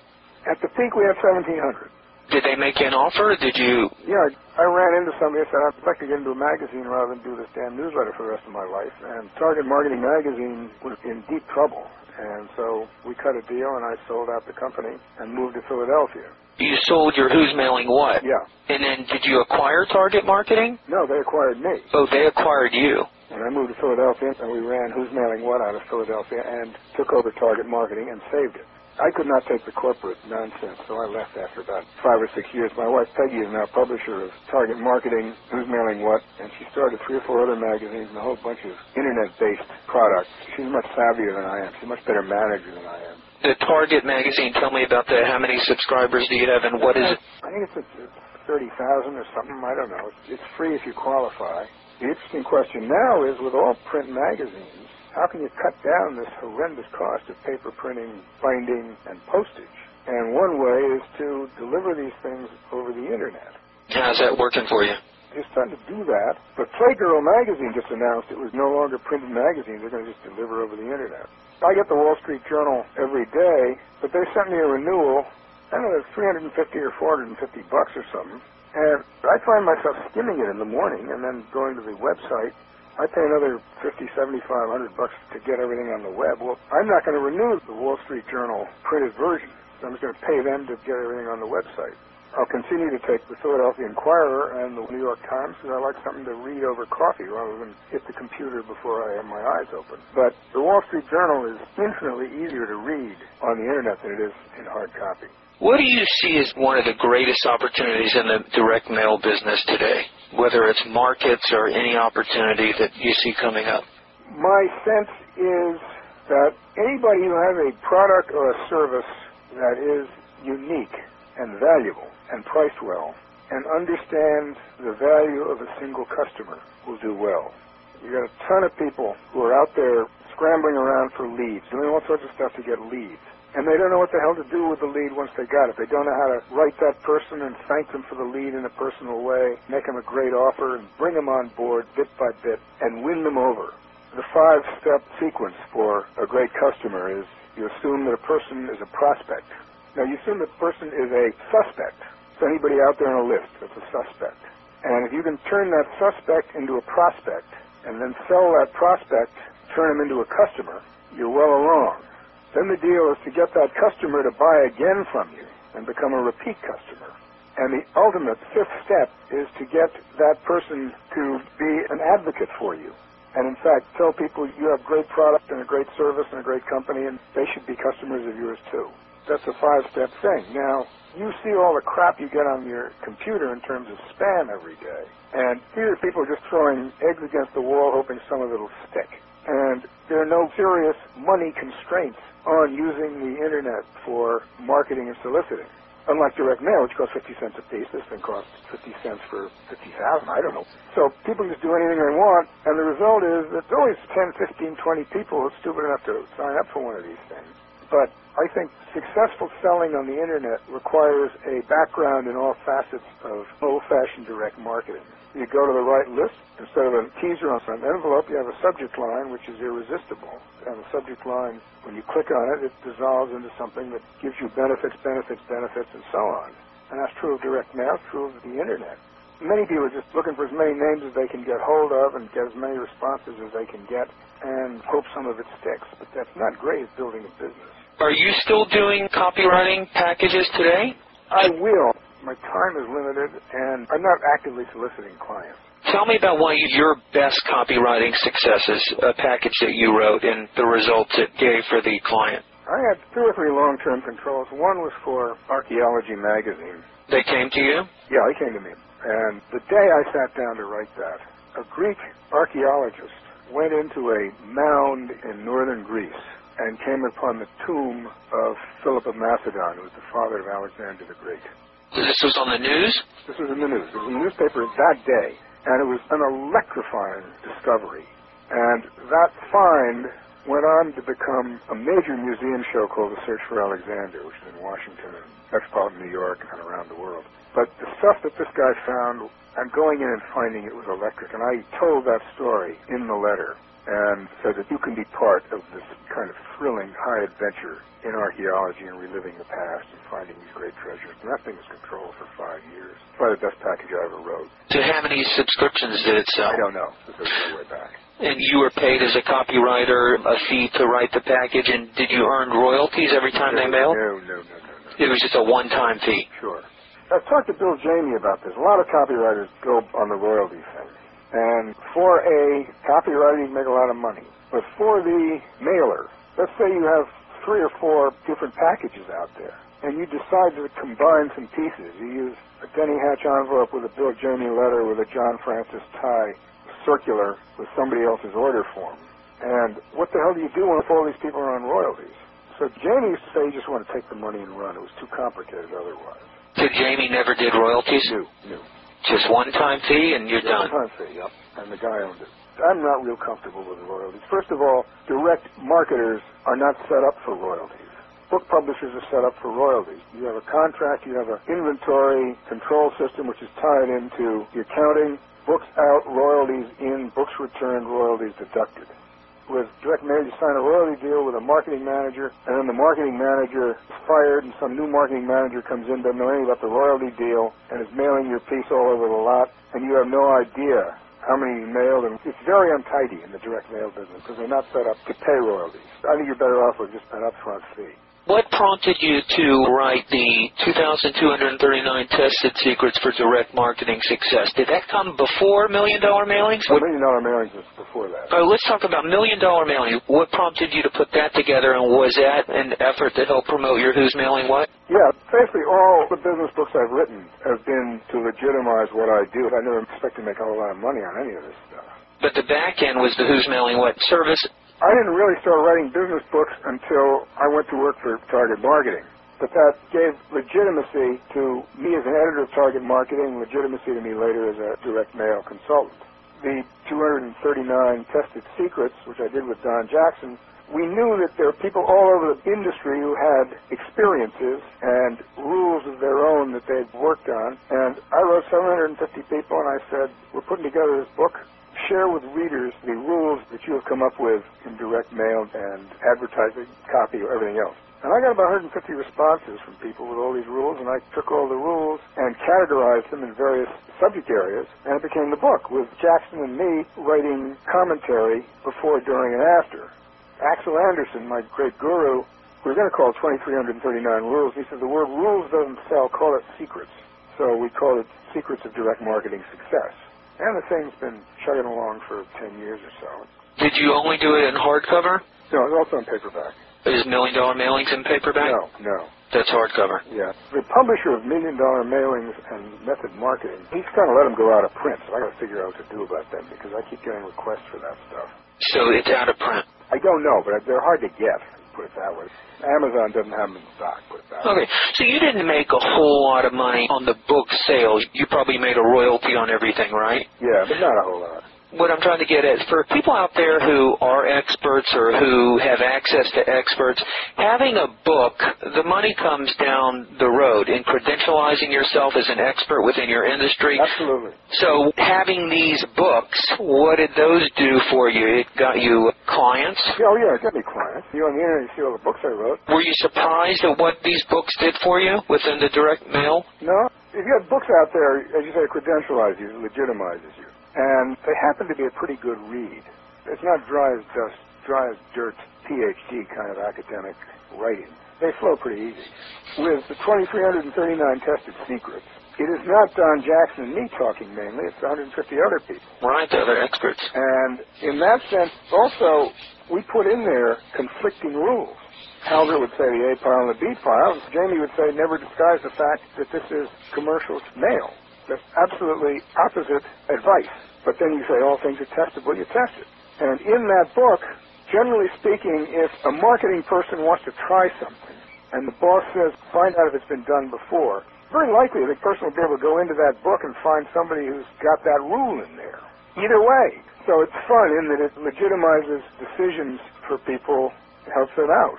At the peak, we had seventeen hundred. Did they make you an offer? Did you? Yeah, I ran into somebody and said, I'd like to get into a magazine rather than do this damn newsletter for the rest of my life. And Target Marketing Magazine was in deep trouble. And so we cut a deal, and I sold out the company and moved to Philadelphia. You sold your Who's Mailing What? Yeah. And then did you acquire Target Marketing? No, they acquired me. Oh, they acquired you. And I moved to Philadelphia, and we ran Who's Mailing What out of Philadelphia and took over Target Marketing and saved it. I could not take the corporate nonsense, so I left after about five or six years. My wife, Peggy, is now publisher of Target Marketing, Who's Mailing What, and she started three or four other magazines and a whole bunch of Internet-based products. She's much savvier than I am. She's a much better manager than I am. The Target magazine, tell me about that. How many subscribers do you have, and what is it? I think it's thirty thousand or something. I don't know. It's free if you qualify. The interesting question now is, with all print magazines, how can you cut down this horrendous cost of paper printing, binding, and postage? And one way is to deliver these things over the Internet. How's that working for you? They're starting to do that, but Playgirl magazine just announced it was no longer printed magazines. They're going to just deliver over the Internet. I get the Wall Street Journal every day, but they sent me a renewal, I don't know, three hundred fifty or four hundred fifty bucks or something, and I find myself skimming it in the morning and then going to the website. I pay another fifty, seventy-five, a hundred bucks to get everything on the web. Well, I'm not going to renew the Wall Street Journal printed version. So I'm just going to pay them to get everything on the website. I'll continue to take the Philadelphia Inquirer and the New York Times because I like something to read over coffee rather than hit the computer before I have my eyes open. But the Wall Street Journal is infinitely easier to read on the Internet than it is in hard copy. What do you see as one of the greatest opportunities in the direct mail business today, whether it's markets or any opportunity that you see coming up? My sense is that anybody who has a product or a service that is unique and valuable and priced well, and understands the value of a single customer will do well. You've got a ton of people who are out there scrambling around for leads, doing all sorts of stuff to get leads. And they don't know what the hell to do with the lead once they got it. They don't know how to write that person and thank them for the lead in a personal way, make them a great offer, and bring them on board bit by bit and win them over. The five-step sequence for a great customer is you assume that a person is a prospect. Now, you assume that a person is a suspect. It's anybody out there on a list that's a suspect. And if you can turn that suspect into a prospect and then sell that prospect, turn him into a customer, you're well along. Then the deal is to get that customer to buy again from you and become a repeat customer. And the ultimate fifth step is to get that person to be an advocate for you. And in fact, tell people you have great product and a great service and a great company, and they should be customers of yours too. That's a five-step thing. Now, you see all the crap you get on your computer in terms of spam every day. And here are people just throwing eggs against the wall hoping some of it will stick. And there are no serious money constraints on using the Internet for marketing and soliciting. Unlike direct mail, which costs fifty cents a piece, this thing costs fifty cents for fifty thousand, I don't know. So people just do anything they want, and the result is there's always ten, fifteen, twenty people who are stupid enough to sign up for one of these things. But I think successful selling on the Internet requires a background in all facets of old-fashioned direct marketing. You go to the right list. Instead of a teaser on some envelope, you have a subject line, which is irresistible. And the subject line, when you click on it, it dissolves into something that gives you benefits, benefits, benefits, and so on. And that's true of direct mail, true of the Internet. Many people are just looking for as many names as they can get hold of and get as many responses as they can get and hope some of it sticks. But that's not great at building a business. Are you still doing copywriting packages today? I will. My time is limited, and I'm not actively soliciting clients. Tell me about one of your best copywriting successes, a package that you wrote, and the results it gave for the client. I had two or three long-term controls. One was for Archaeology magazine. They came to you? Yeah, they came to me. And the day I sat down to write that, a Greek archaeologist went into a mound in northern Greece and came upon the tomb of Philip of Macedon, who was the father of Alexander the Great. This was on the news? This was in the news. It was in the newspaper that day, and it was an electrifying discovery. And that find went on to become a major museum show called The Search for Alexander, which is in Washington and metropolitan New York and around the world. But the stuff that this guy found, I'm going in and finding it was electric. And I told that story in the letter and said that you can be part of this kind of thrilling high adventure in archaeology and reliving the past and finding these great treasures. And that thing was controlled for five years. Probably the best package I ever wrote. So how many subscriptions did it sell? I don't know. This is way, way back. And you were paid as a copywriter a fee to write the package, and did you earn royalties every time no, they mailed? No, no, no, no, no. It was just a one-time fee? Sure. I've talked to Bill Jayme about this. A lot of copywriters go on the royalty thing. And for a copywriter, you can make a lot of money. But for the mailer, let's say you have three or four different packages out there, and you decide to combine some pieces. You use a Denny Hatch envelope with a Bill Jayme letter with a John Francis Ty circular with somebody else's order form. And what the hell do you do if all these people are on royalties? So Jayme used to say you just want to take the money and run. It was too complicated otherwise. So Jayme never did royalties? No, no. Just one-time fee and you're done? One-time fee, yep. And the guy owned it. I'm not real comfortable with royalties. First of all, direct marketers are not set up for royalties. Book publishers are set up for royalties. You have a contract, you have an inventory control system which is tied into the accounting, books out, royalties in, books returned, royalties deducted. With direct mail, you sign a royalty deal with a marketing manager, and then the marketing manager is fired, and some new marketing manager comes in, doesn't know anything about the royalty deal, and is mailing your piece all over the lot, and you have no idea how many you mailed. And it's very untidy in the direct mail business because they're not set up to pay royalties. I think you're better off with just an upfront fee. What prompted you to write the two thousand two hundred thirty-nine Tested Secrets for Direct Marketing Success? Did that come before Million Dollar Mailings? Well, Million Dollar Mailings was before that. All right, let's talk about Million Dollar Mailings. What prompted you to put that together, and was that an effort to help promote your Who's Mailing What? Yeah, basically all the business books I've written have been to legitimize what I do. I never expected to make a whole lot of money on any of this stuff. But the back end was the Who's Mailing What service. I didn't really start writing business books until I went to work for Target Marketing. But that gave legitimacy to me as an editor of Target Marketing, legitimacy to me later as a direct mail consultant. the two hundred thirty-nine Tested Secrets, which I did with Don Jackson, we knew that there are people all over the industry who had experiences and rules of their own that they'd worked on. And I wrote seven hundred fifty people, and I said, we're putting together this book. Share with readers the rules that you have come up with in direct mail and advertising, copy, or everything else. And I got about one hundred fifty responses from people with all these rules, and I took all the rules and categorized them in various subject areas, and it became the book, with Jackson and me writing commentary before, during, and after. Axel Anderson, my great guru, we were going to call it two thousand three hundred thirty-nine Rules. He said, the word rules doesn't sell, call it secrets. So we called it Secrets of Direct Marketing Success. And the thing's been chugging along for ten years or so. Did you only do it in hardcover? No, it was also in paperback. Is Million Dollar Mailings in paperback? No, no. That's hardcover. Yeah. The publisher of Million Dollar Mailings and Method Marketing, he's kind of let them go out of print, so I got to figure out what to do about them because I keep getting requests for that stuff. So it's out of print? I don't know, but they're hard to get, put it that way. Amazon doesn't have them in stock, put it that way. Okay, so you didn't make a whole lot of money on the book sales. You probably made a royalty on everything, right? Yeah, but not a whole lot. What I'm trying to get at is for people out there who are experts or who have access to experts, having a book, the money comes down the road in credentializing yourself as an expert within your industry. Absolutely. So having these books, what did those do for you? It got you clients? Oh, yeah, it got me clients. You're on the internet, you see all the books I wrote. Were you surprised at what these books did for you within the direct mail? No. If you have books out there, as you say, it credentializes you, it legitimizes you. And they happen to be a pretty good read. It's not dry as dust, dry as dirt, P H D kind of academic writing. They flow pretty easy. With the two thousand three hundred thirty-nine Tested Secrets, it is not Don Jackson and me talking mainly. It's one hundred fifty other people. Right, other experts. And in that sense, also, we put in there conflicting rules. Halbert would say the A pile and the B pile. Jayme would say never disguise the fact that this is commercial mail. That's absolutely opposite advice. But then you say all things are testable, you test it. And in that book, generally speaking, if a marketing person wants to try something and the boss says, find out if it's been done before, very likely the person will be able to go into that book and find somebody who's got that rule in there. Either way. So it's fun in that it legitimizes decisions for people, helps it out.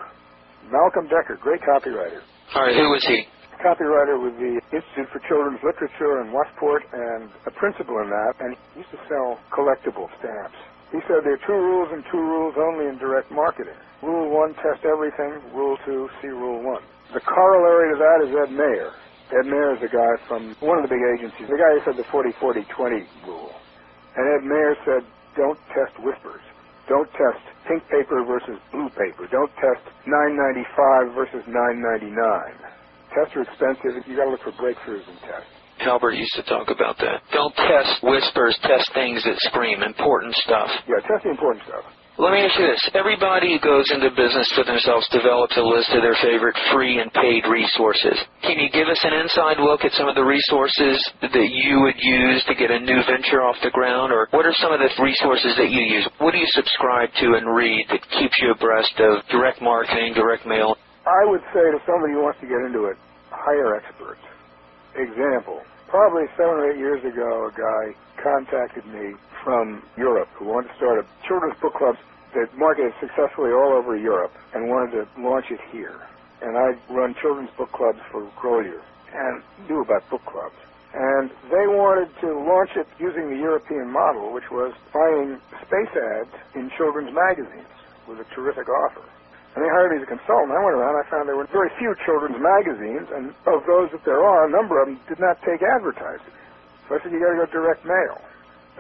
Malcolm Becker, great copywriter. All right, who was he? Copywriter with the Institute for Children's Literature in Westport and a principal in that, and he used to sell collectible stamps. He said there are two rules and two rules only in direct marketing. Rule one, test everything. Rule two, see rule one. The corollary to that is Ed Myers. Ed Myers is a guy from one of the big agencies, the guy who said the forty forty twenty rule. And Ed Myers said, don't test whispers. Don't test pink paper versus blue paper. Don't test nine ninety-five versus nine ninety-nine. Tests are expensive. You've got to look for breakthroughs in tests. Halbert used to talk about that. Don't test whispers. Test things that scream. Important stuff. Yeah, test the important stuff. Let me ask you this. Everybody who goes into business for themselves develops a list of their favorite free and paid resources. Can you give us an inside look at some of the resources that you would use to get a new venture off the ground? Or what are some of the resources that you use? What do you subscribe to and read that keeps you abreast of direct marketing, direct mail? I would say to somebody who wants to get into it, hire experts. Example, probably seven or eight years ago, a guy contacted me from Europe who wanted to start a children's book club that marketed successfully all over Europe and wanted to launch it here. And I run children's book clubs for Grolier and knew about book clubs. And they wanted to launch it using the European model, which was buying space ads in children's magazines with a terrific offer. And they hired me as a consultant. I went around, I found there were very few children's magazines, and of those that there are, a number of them did not take advertising. So I said, you got to go direct mail.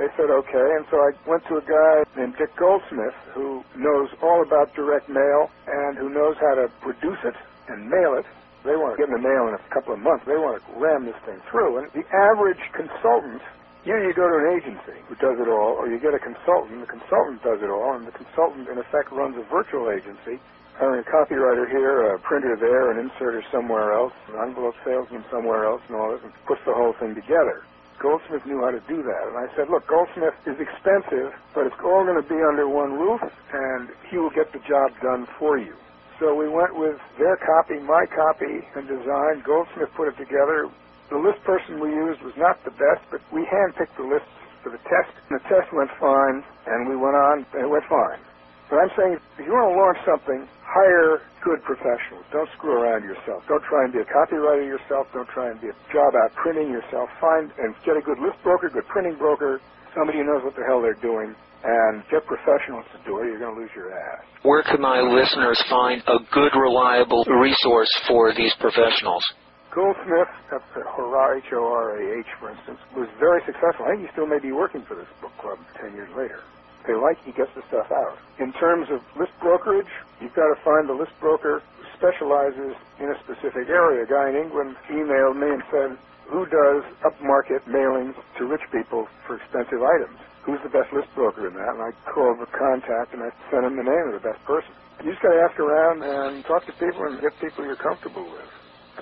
They said, okay, and so I went to a guy named Dick Goldsmith, who knows all about direct mail and who knows how to produce it and mail it. They want to get in the mail in a couple of months. They want to ram this thing through. And the average consultant, either you go to an agency who does it all, or you get a consultant, the consultant does it all, and the consultant, in effect, runs a virtual agency, hiring a copywriter here, a printer there, an inserter somewhere else, an envelope salesman somewhere else, and all this, and puts the whole thing together. Goldsmith knew how to do that, and I said, look, Goldsmith is expensive, but it's all going to be under one roof, and he will get the job done for you. So we went with their copy, my copy, and design. Goldsmith put it together. The list person we used was not the best, but we handpicked the lists to the test, and the test went fine, and we went on, and it went fine. But I'm saying, if you want to launch something, hire good professionals. Don't screw around yourself. Don't try and be a copywriter yourself. Don't try and be a job out printing yourself. Find and get a good list broker, good printing broker, somebody who knows what the hell they're doing, and get professionals to do it. You're going to lose your ass. Where can my listeners find a good, reliable resource for these professionals? Goldsmith, that's H O R A H, for instance, was very successful. I think he still may be working for this book club ten years later. If they like, he gets the stuff out. In terms of list brokerage, you've got to find a list broker who specializes in a specific area. A guy in England emailed me and said, who does upmarket mailings to rich people for expensive items? Who's the best list broker in that? And I called the contact and I sent him the name of the best person. You just got to ask around and talk to people and get people you're comfortable with.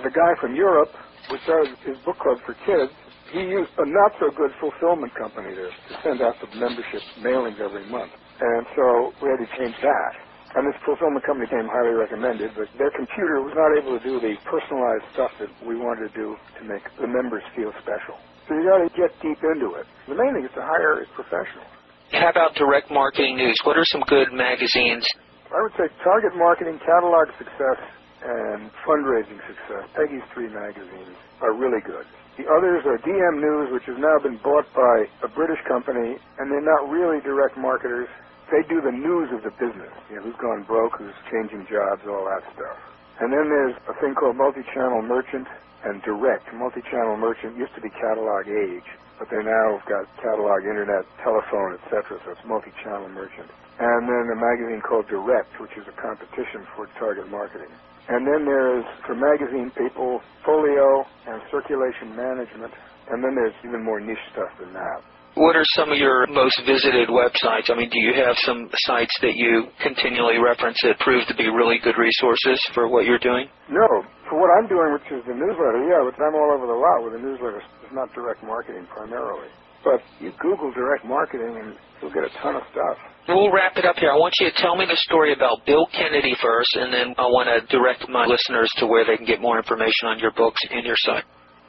The guy from Europe, who started his book club for kids, he used a not-so-good fulfillment company to, to send out the membership mailings every month. And so we had to change that. And this fulfillment company became highly recommended, but their computer was not able to do the personalized stuff that we wanted to do to make the members feel special. So you got to get deep into it. The main thing is to hire a professional. How about direct marketing news? What are some good magazines? I would say Target Marketing, Catalog Success, and Fundraising Success, Peggy's three magazines, are really good. The others are D M News, which has now been bought by a British company, and they're not really direct marketers. They do the news of the business, you know, who's gone broke, who's changing jobs, all that stuff. And then there's a thing called Multi-Channel Merchant and Direct. Multi-Channel Merchant used to be Catalog Age, but they now have got Catalog Internet, Telephone, et cetera, so it's Multi-Channel Merchant. And then a magazine called Direct, which is a competition for Target Marketing. And then there's, for magazine people, Folio and Circulation Management. And then there's even more niche stuff than that. What are some of your most visited websites? I mean, do you have some sites that you continually reference that prove to be really good resources for what you're doing? No. For what I'm doing, which is the newsletter, yeah, but I'm all over the lot with the newsletter. It's not direct marketing primarily. But you Google direct marketing and you'll get a ton of stuff. We'll wrap it up here. I want you to tell me the story about Bill Kennedy first, and then I want to direct my listeners to where they can get more information on your books and your site.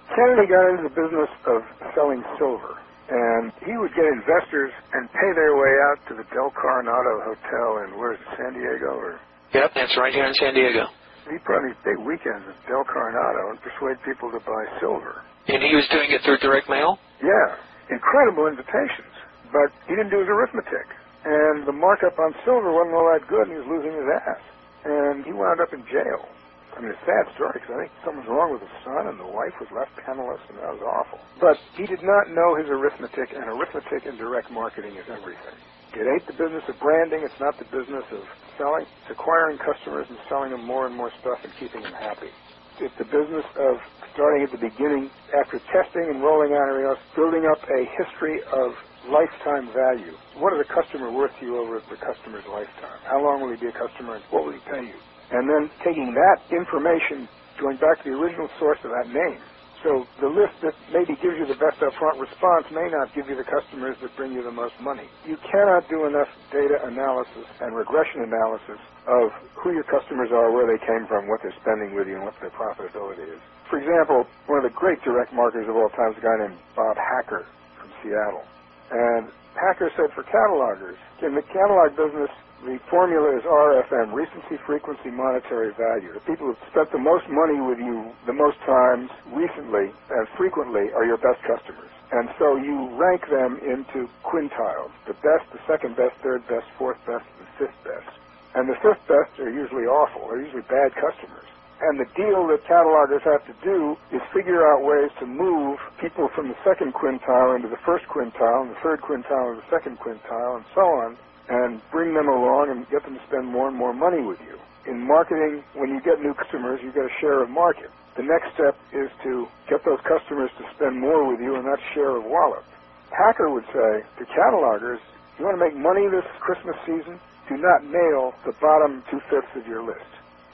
Kennedy got into the business of selling silver, and he would get investors and pay their way out to the Del Coronado Hotel in, where's it, San Diego? Or? Yep, that's right here in San Diego. He put on these big weekends at Del Coronado and persuade people to buy silver. And he was doing it through direct mail? Yeah. Incredible invitations, but he didn't do his arithmetic. And the markup on silver wasn't all that good, and he was losing his ass. And he wound up in jail. I mean, it's a sad story, because I think something's wrong with his son, and the wife was left penniless, and that was awful. But he did not know his arithmetic, and arithmetic and direct marketing is everything. It ain't the business of branding. It's not the business of selling. It's acquiring customers and selling them more and more stuff and keeping them happy. It's the business of starting at the beginning, after testing and rolling on everything else, building up a history of lifetime value. What is a customer worth to you over the customer's lifetime? How long will he be a customer and what will he pay you? And then taking that information, going back to the original source of that name. So the list that maybe gives you the best upfront response may not give you the customers that bring you the most money. You cannot do enough data analysis and regression analysis of who your customers are, where they came from, what they're spending with you, and what their profitability is. For example, one of the great direct marketers of all time is a guy named Bob Hacker from Seattle. And Hacker said for catalogers, in the catalog business, the formula is R F M, recency, frequency, monetary value. The people who've spent the most money with you the most times recently and frequently are your best customers. And so you rank them into quintiles, the best, the second best, third best, fourth best, and fifth best. And the fifth best are usually awful. They're usually bad customers. And the deal that catalogers have to do is figure out ways to move people from the second quintile into the first quintile, and the third quintile into the second quintile, and so on, and bring them along and get them to spend more and more money with you. In marketing, when you get new customers, you get a share of market. The next step is to get those customers to spend more with you, and that's share of wallet. Hacker would say to catalogers, you want to make money this Christmas season? Do not mail the bottom two-fifths of your list.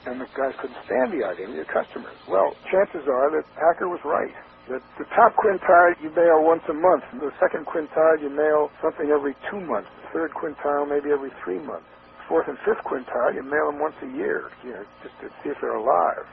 And the guys couldn't stand the idea of your customers. Well, chances are that Hacker was right. The, the top quintile you mail once a month. The second quintile you mail something every two months. The third quintile maybe every three months. Fourth and fifth quintile you mail them once a year, you know, just to see if they're alive.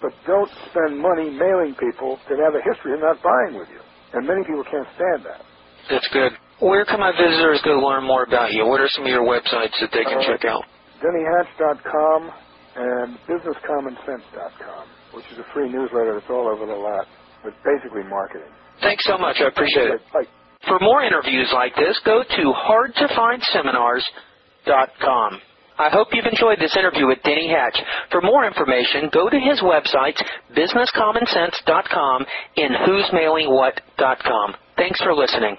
But don't spend money mailing people that have a history of not buying with you. And many people can't stand that. That's good. Where can my visitors go learn more about you? What are some of your websites that they can uh, check out? Denny Hatch dot com and Business Common Sense dot com, which is a free newsletter that's all over the lot, but basically marketing. Thanks so much. I appreciate it. Bye. For more interviews like this, go to hard to find seminars dot com. I hope you've enjoyed this interview with Denny Hatch. For more information, go to his websites, business common sense dot com and who's mailing what dot com. Thanks for listening.